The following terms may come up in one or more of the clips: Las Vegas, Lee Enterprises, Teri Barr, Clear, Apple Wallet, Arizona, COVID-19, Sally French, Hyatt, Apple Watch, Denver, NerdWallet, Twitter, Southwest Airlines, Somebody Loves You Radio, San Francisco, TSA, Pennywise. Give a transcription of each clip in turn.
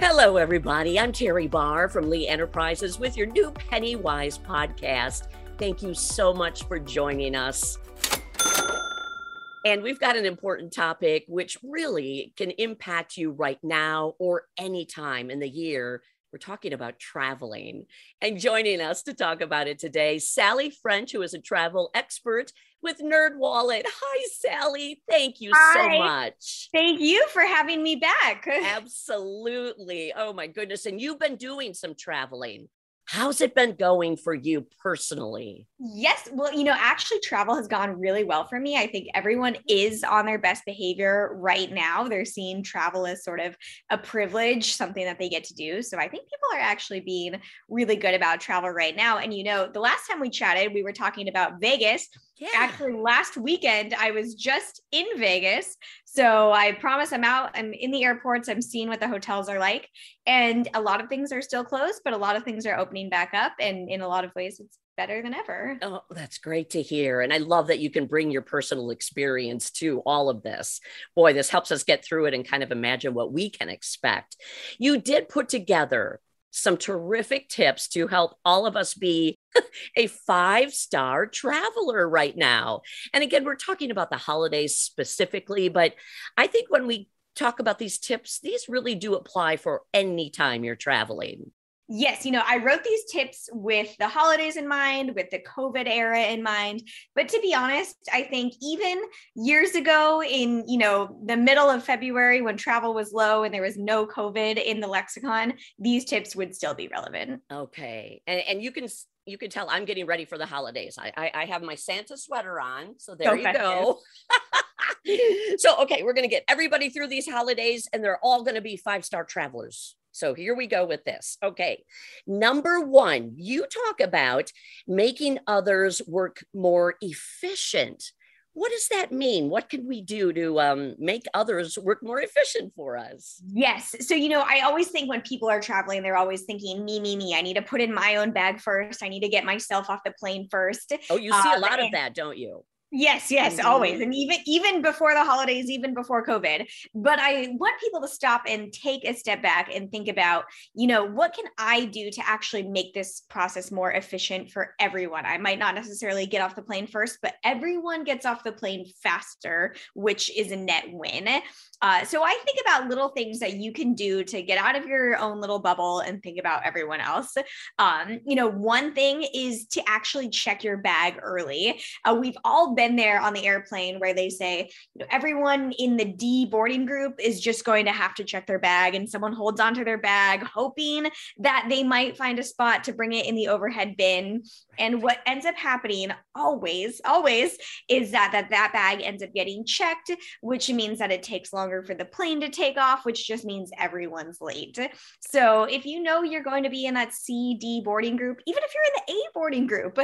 Hello, everybody. I'm Teri Barr from Lee Enterprises with your new Pennywise podcast. Thank you so much for joining us. And we've got an important topic which really can impact you right now or any time in the year. We're talking about traveling. And joining us to talk about it today, Sally French, who is a travel expert with NerdWallet. Hi, Sally. Thank you so much. Thank you for having me back. Absolutely. Oh, my goodness. And you've been doing some traveling. How's it been going for you personally? Yes. Well, you know, actually travel has gone really well for me. I think everyone is on their best behavior right now. They're seeing travel as sort of a privilege, something that they get to do. So I think people are actually being really good about travel right now. And, you know, the last time we chatted, we were talking about Vegas. Yeah. Actually, last weekend, I was just in Vegas. So I promise I'm out, I'm in the airports, I'm seeing what the hotels are like. And a lot of things are still closed, but a lot of things are opening back up. And in a lot of ways, it's better than ever. Oh, that's great to hear. And I love that you can bring your personal experience to all of this. Boy, this helps us get through it and kind of imagine what we can expect. You did put together some terrific tips to help all of us be a five-star traveler right now. And again, we're talking about the holidays specifically, but I think when we talk about these tips, these really do apply for any time you're traveling. Yes. You know, I wrote these tips with the holidays in mind, with the COVID era in mind. But to be honest, I think even years ago in, you know, the middle of February when travel was low and there was no COVID in the lexicon, these tips would still be relevant. Okay. And you can tell I'm getting ready for the holidays. I have my Santa sweater on. So there you go. So, okay, we're going to get everybody through these holidays and they're all going to be five-star travelers. So here we go with this. Okay. Number one, you talk about making others work more efficient. What does that mean? What can we do to make others work more efficient for us? Yes. So, you know, I always think when people are traveling, they're always thinking, me. I need to put in my own bag first. I need to get myself off the plane first. Oh, you see a lot of that, don't you? Yes, mm-hmm. Always. And even before the holidays, even before COVID. But I want people to stop and take a step back and think about, you know, what can I do to actually make this process more efficient for everyone? I might not necessarily get off the plane first, but everyone gets off the plane faster, which is a net win. So I think about little things that you can do to get out of your own little bubble and think about everyone else. You know, one thing is to actually check your bag early. We've all been there on the airplane where they say, you know, everyone in the D boarding group is just going to have to check their bag, and someone holds onto their bag hoping that they might find a spot to bring it in the overhead bin. And what ends up happening always is that bag ends up getting checked, which means that it takes longer for the plane to take off, which just means everyone's late. So if you know you're going to be in that C, D boarding group, even if you're in the A boarding group,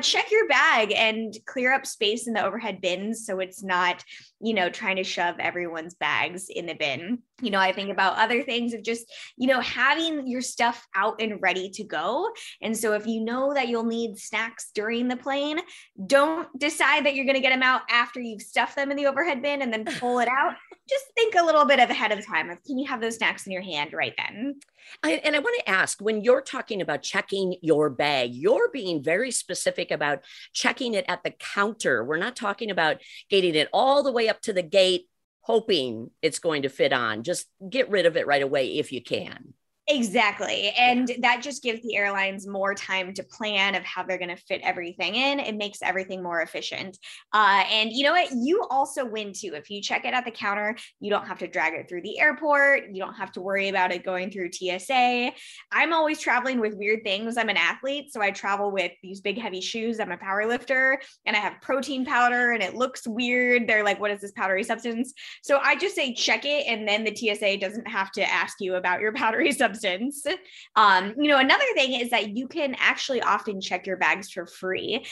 check your bag and clear up space in the overhead bins, so it's not, you know, trying to shove everyone's bags in the bin. You know, I think about other things of just, you know, having your stuff out and ready to go. And so if you know that you'll need snacks during the plane, don't decide that you're going to get them out after you've stuffed them in the overhead bin and then pull it out. Just think a little bit of ahead of time. Can you have those snacks in your hand right then? And I want to ask, when you're talking about checking your bag, you're being very specific about checking it at the counter. We're not talking about getting it all the way up to the gate, hoping it's going to fit on. Just get rid of it right away if you can. Exactly. And that just gives the airlines more time to plan of how they're going to fit everything in. It makes everything more efficient. And you know what? You also win too. If you check it at the counter, you don't have to drag it through the airport. You don't have to worry about it going through TSA. I'm always traveling with weird things. I'm an athlete, so I travel with these big, heavy shoes. I'm a power lifter and I have protein powder and it looks weird. They're like, what is this powdery substance? So I just say, check it. And then the TSA doesn't have to ask you about your powdery substance. You know, another thing is that you can actually often check your bags for free.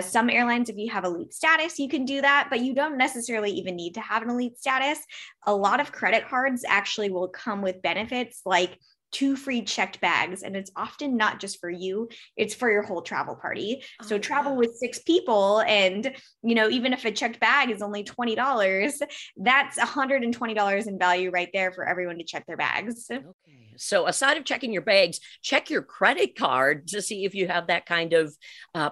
Some airlines, if you have elite status, you can do that, but you don't necessarily even need to have an elite status. A lot of credit cards actually will come with benefits like 2 free checked bags, and it's often not just for you, it's for your whole travel party. Oh, so travel with 6 people, and you know, even if a checked bag is only $20, that's $120 in value right there for everyone to check their bags. Okay. So aside of checking your bags, check your credit card to see if you have that kind of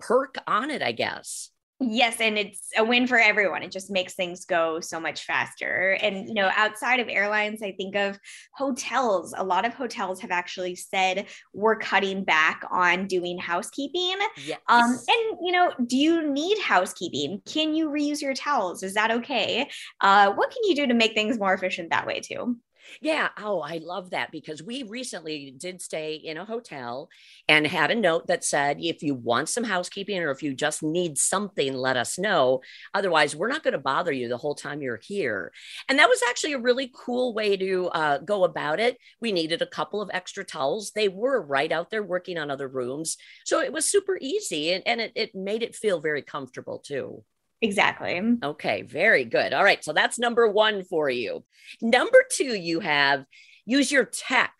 perk on it, I guess. Yes. And it's a win for everyone. It just makes things go so much faster. And, you know, outside of airlines, I think of hotels. A lot of hotels have actually said, we're cutting back on doing housekeeping. Yes. And, you know, do you need housekeeping? Can you reuse your towels? Is that okay? What can you do to make things more efficient that way too? Yeah. Oh, I love that, because we recently did stay in a hotel and had a note that said, if you want some housekeeping or if you just need something, let us know. Otherwise, we're not going to bother you the whole time you're here. And that was actually a really cool way to go about it. We needed a couple of extra towels. They were right out there working on other rooms. So it was super easy, and it made it feel very comfortable too. Exactly. Okay. Very good. All right. So that's number 1 for you. Number 2, you have use your tech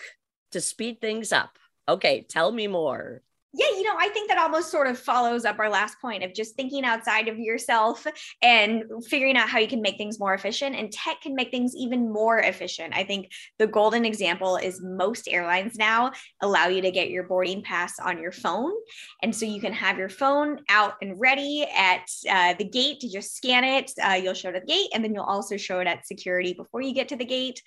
to speed things up. Okay. Tell me more. Yeah, you know, I think that almost sort of follows up our last point of just thinking outside of yourself and figuring out how you can make things more efficient, and tech can make things even more efficient. I think the golden example is most airlines now allow you to get your boarding pass on your phone. And so you can have your phone out and ready at the gate to just scan it. You'll show it at the gate, and then you'll also show it at security before you get to the gate.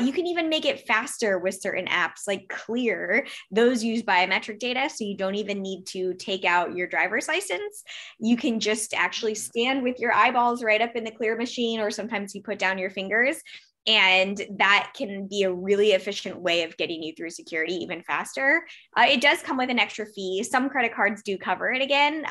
You can even make it faster with certain apps like Clear. Those use biometric data, so you don't even need to take out your driver's license. You can just actually stand with your eyeballs right up in the Clear machine, or sometimes you put down your fingers, and that can be a really efficient way of getting you through security even faster. It does come with an extra fee. Some credit cards do cover it again.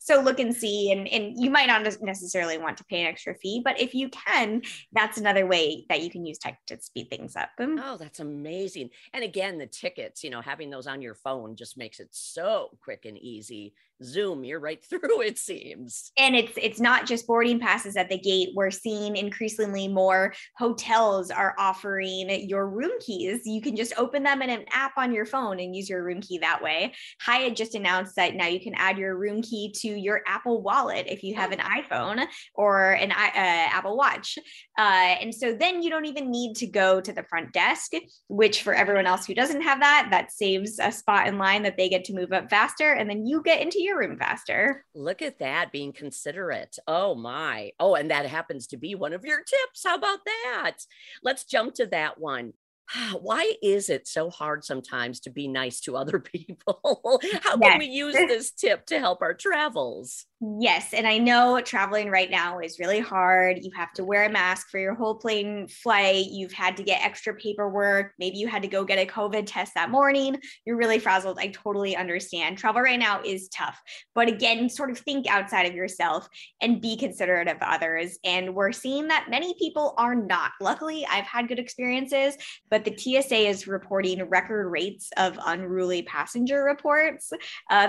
So look and see, and you might not necessarily want to pay an extra fee, but if you can, that's another way that you can use tech to speed things up. Oh, that's amazing. And again, the tickets, you know, having those on your phone just makes it so quick and easy. Zoom, you're right through, it seems. And it's not just boarding passes at the gate. We're seeing increasingly more hotels are offering your room keys. You can just open them in an app on your phone and use your room key that way. Hyatt just announced that now you can add your room key to your Apple Wallet if you have an iPhone or an Apple Watch. And so then you don't even need to go to the front desk, which for everyone else who doesn't have that saves a spot in line that they get to move up faster. And then you get into your room faster. Look at that, being considerate. Oh my. Oh, and that happens to be one of your tips. How about that? Let's jump to that one. Why is it so hard sometimes to be nice to other people? How can we use this tip to help our travels? Yes. And I know traveling right now is really hard. You have to wear a mask for your whole plane flight. You've had to get extra paperwork. Maybe you had to go get a COVID test that morning. You're really frazzled. I totally understand. Travel right now is tough. But again, sort of think outside of yourself and be considerate of others. And we're seeing that many people are not. Luckily, I've had good experiences, but the TSA is reporting record rates of unruly passenger reports.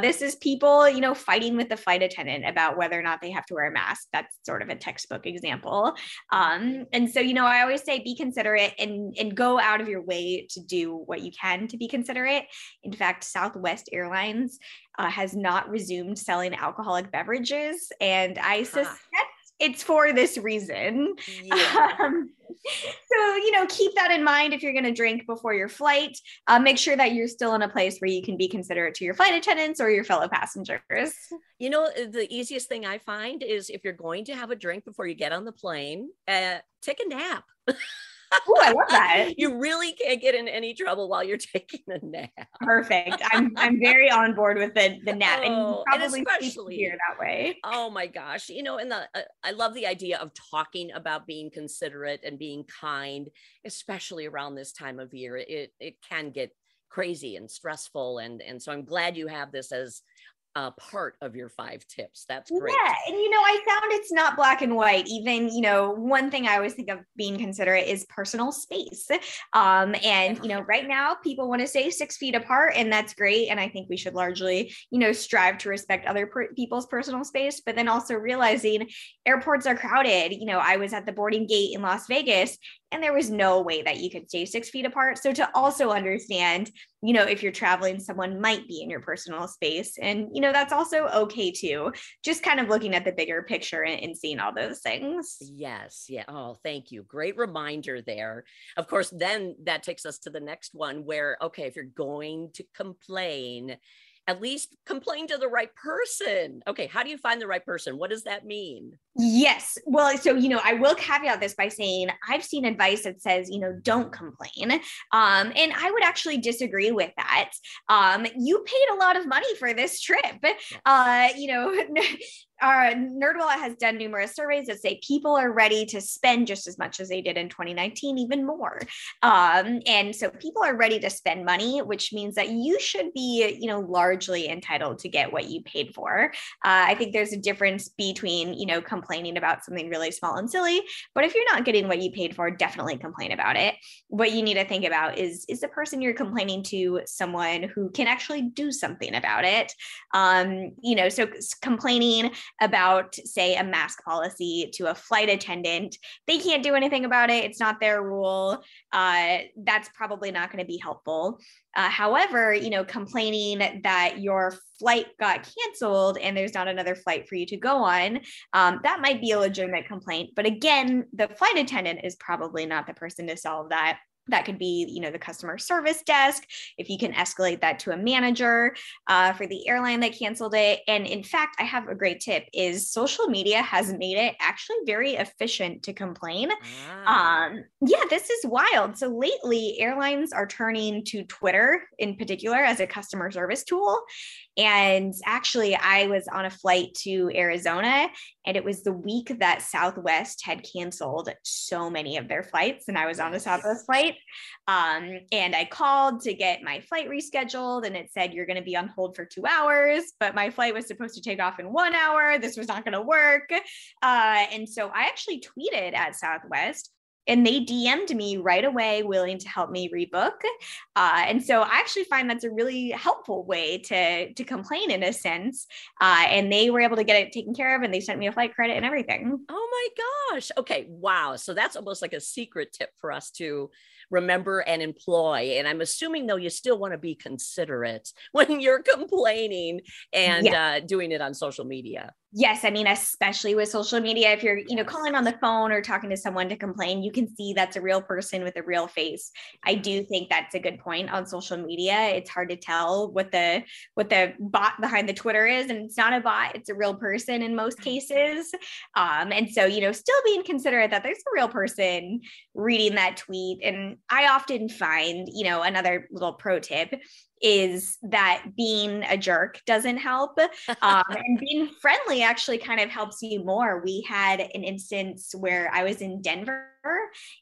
This is people, you know, fighting with the flight attendant about whether or not they have to wear a mask. That's sort of a textbook example. And so, you know, I always say be considerate and go out of your way to do what you can to be considerate. In fact, Southwest Airlines has not resumed selling alcoholic beverages. And I suspect it's for this reason. Yeah. So, you know, keep that in mind if you're going to drink before your flight. Make sure that you're still in a place where you can be considerate to your flight attendants or your fellow passengers. You know, the easiest thing I find is if you're going to have a drink before you get on the plane, take a nap. Oh, I love that. You really can't get in any trouble while you're taking a nap. Perfect. I'm very on board with the nap, and especially here that way. Oh my gosh. You know, and I love the idea of talking about being considerate and being kind, especially around this time of year. It can get crazy and stressful. And so I'm glad you have this as part of your 5 tips. That's great. Yeah, and you know, I found it's not black and white. Even, you know, one thing I always think of being considerate is personal space. And you know, right now people want to stay 6 feet apart, and that's great. And I think we should largely, you know, strive to respect other people's personal space. But then also realizing airports are crowded. You know, I was at the boarding gate in Las Vegas, and there was no way that you could stay 6 feet apart. So to also understand, you know, if you're traveling, someone might be in your personal space. And, you know, that's also okay too. Just kind of looking at the bigger picture and seeing all those things. Yes. Yeah. Oh, thank you. Great reminder there. Of course, then that takes us to the next one where, okay, if you're going to complain, at least complain to the right person. Okay, how do you find the right person? What does that mean? Yes. Well, so, you know, I will caveat this by saying I've seen advice that says, you know, don't complain. And I would actually disagree with that. You paid a lot of money for this trip. You know, NerdWallet has done numerous surveys that say people are ready to spend just as much as they did in 2019, even more. And so people are ready to spend money, which means that you should be, you know, largely entitled to get what you paid for. I think there's a difference between, you know, complaining about something really small and silly, but if you're not getting what you paid for, definitely complain about it. What you need to think about is the person you're complaining to someone who can actually do something about it? You know, so complaining about, say, a mask policy to a flight attendant, they can't do anything about it. It's not their rule. That's probably not going to be helpful. However, you know, complaining that your flight got canceled and there's not another flight for you to go on, that might be a legitimate complaint. But again, the flight attendant is probably not the person to solve that. That could be, you know, the customer service desk, if you can escalate that to a manager for the airline that canceled it. And in fact, I have a great tip is social media has made it actually very efficient to complain. Yeah, this is wild. So lately, airlines are turning to Twitter in particular as a customer service tool. And actually, I was on a flight to Arizona, and it was the week that Southwest had canceled so many of their flights. And I was on a Southwest flight. And I called to get my flight rescheduled, and it said, you're going to be on hold for 2 hours, but my flight was supposed to take off in 1 hour. This was not going to work. And so I actually tweeted at Southwest, and they DM'd me right away, willing to help me rebook. And so I actually find that's a really helpful way to complain in a sense. And they were able to get it taken care of, and they sent me a flight credit and everything. Oh my gosh. Okay. Wow. So that's almost like a secret tip for us to remember and employ. And I'm assuming though, you still want to be considerate when you're complaining and doing it on social media. Yes. I mean, especially with social media, if you're, you know, calling on the phone or talking to someone to complain, you can see that's a real person with a real face. I do think that's a good point on social media. It's hard to tell what the bot behind the Twitter is, and it's not a bot. It's a real person in most cases. And so, you know, still being considerate that there's a real person reading that tweet. And I often find, you know, another little pro tip is that being a jerk doesn't help. And being friendly actually kind of helps you more. We had an instance where I was in Denver,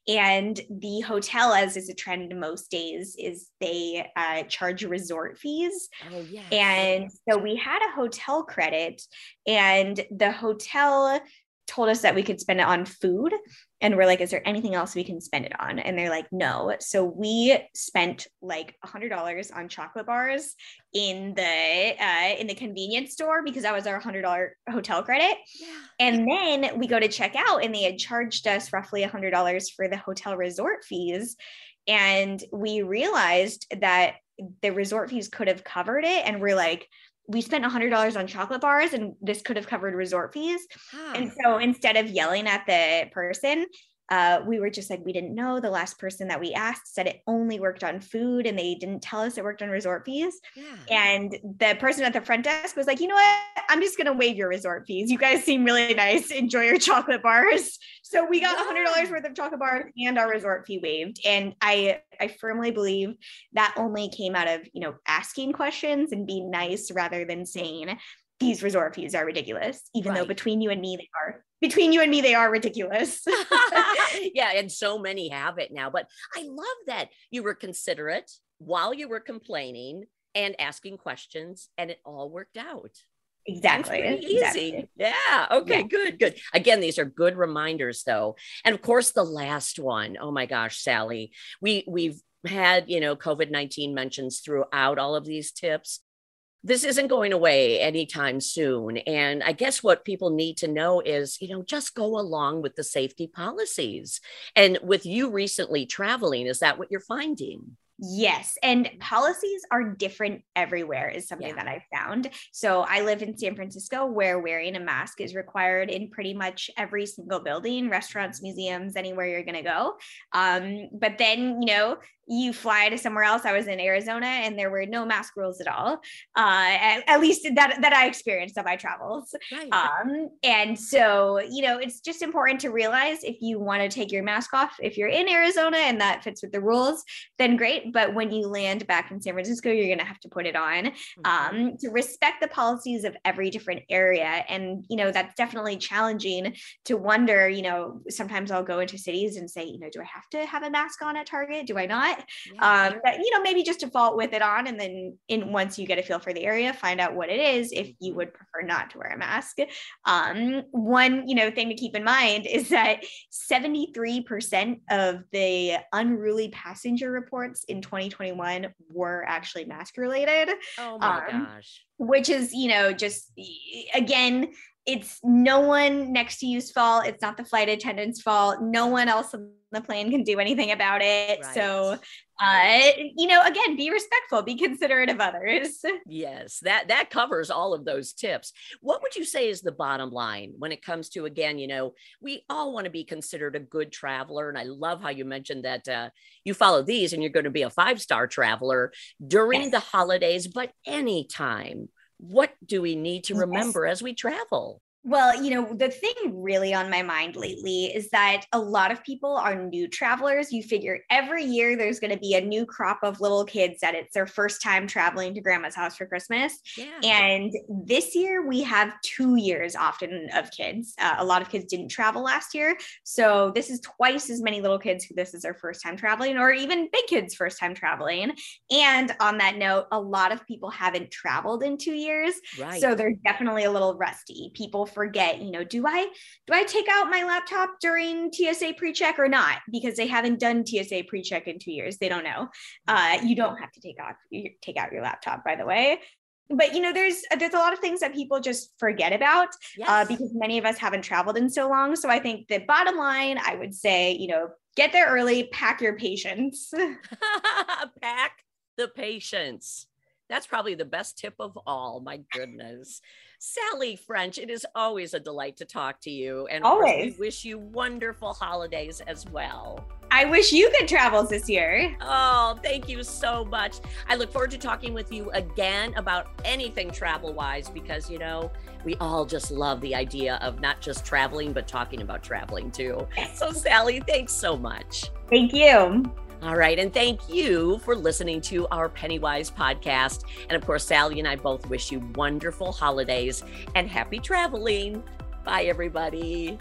and the hotel, as is a trend most days, is they charge resort fees. Oh, yes. And so we had a hotel credit, and the hotel told us that we could spend it on food. And we're like, is there anything else we can spend it on? And they're like, no. So we spent like $100 on chocolate bars in the convenience store, because that was our $100 hotel credit. Yeah. And then we go to check out, and they had charged us roughly $100 for the hotel resort fees. And we realized that the resort fees could have covered it. And we're like, we spent $100 on chocolate bars, and this could have covered resort fees. Huh. And so instead of yelling at the person, we were just like, we didn't know. The last person that we asked said it only worked on food, and they didn't tell us it worked on resort fees. Yeah. And the person at the front desk was like, you know what? I'm just going to waive your resort fees. You guys seem really nice. Enjoy your chocolate bars. So we got $100 worth of chocolate bars and our resort fee waived. And I firmly believe that only came out of, you know, asking questions and being nice rather than saying these resort fees are ridiculous, even though between you and me, they are ridiculous. Yeah. And so many have it now, but I love that you were considerate while you were complaining, and asking questions, and it all worked out. Exactly. Easy. Exactly. Yeah. Okay, yeah. Good. Again, these are good reminders though. And of course the last one. Oh my gosh, Sally, we've had, COVID-19 mentions throughout all of these tips. This isn't going away anytime soon. And I guess what people need to know is, just go along with the safety policies. And with you recently traveling, is that what you're finding? Yes. And policies are different everywhere is something that I found. So I live in San Francisco where wearing a mask is required in pretty much every single building, restaurants, museums, anywhere you're going to go. But then, you fly to somewhere else. I was in Arizona and there were no mask rules at all. At least that I experienced on my travels. Right. And so, it's just important to realize if you want to take your mask off, if you're in Arizona and that fits with the rules, then great. But when you land back in San Francisco, you're going to have to put it on, to respect the policies of every different area. And, that's definitely challenging to wonder, sometimes I'll go into cities and say, do I have to have a mask on at Target? Do I not? But maybe just default with it on, and then once you get a feel for the area, find out what it is if you would prefer not to wear a mask. One thing to keep in mind is that 73% of the unruly passenger reports in 2021 were actually mask related. Oh my gosh! Which is just again. It's no one next to you's fault. It's not the flight attendant's fault. No one else on the plane can do anything about it. Right. So, again, be respectful, be considerate of others. Yes, that covers all of those tips. What would you say is the bottom line when it comes to, again, we all want to be considered a good traveler. And I love how you mentioned that you follow these and you're going to be a five-star traveler during the holidays, but anytime. What do we need to remember as we travel? Well, the thing really on my mind lately is that a lot of people are new travelers. You figure every year there's going to be a new crop of little kids that it's their first time traveling to grandma's house for Christmas. Yeah. And this year we have 2 years often of kids. A lot of kids didn't travel last year. So this is twice as many little kids who this is their first time traveling, or even big kids' first time traveling. And on that note, a lot of people haven't traveled in 2 years. Right. So they're definitely a little rusty. People forget, do I take out my laptop during TSA pre-check or not? Because they haven't done TSA pre-check in 2 years. They don't know. You don't have to take out your laptop, by the way. But, there's a lot of things that people just forget about because many of us haven't traveled in so long. So I think the bottom line, I would say, get there early, pack your patience. Pack the patience. That's probably the best tip of all. My goodness. Sally French, it is always a delight to talk to you. And always. We wish you wonderful holidays as well. I wish you good travels this year. Oh, thank you so much. I look forward to talking with you again about anything travel-wise because, we all just love the idea of not just traveling, but talking about traveling too. So Sally, thanks so much. Thank you. All right. And thank you for listening to our Pennywise podcast. And of course, Sally and I both wish you wonderful holidays and happy traveling. Bye, everybody.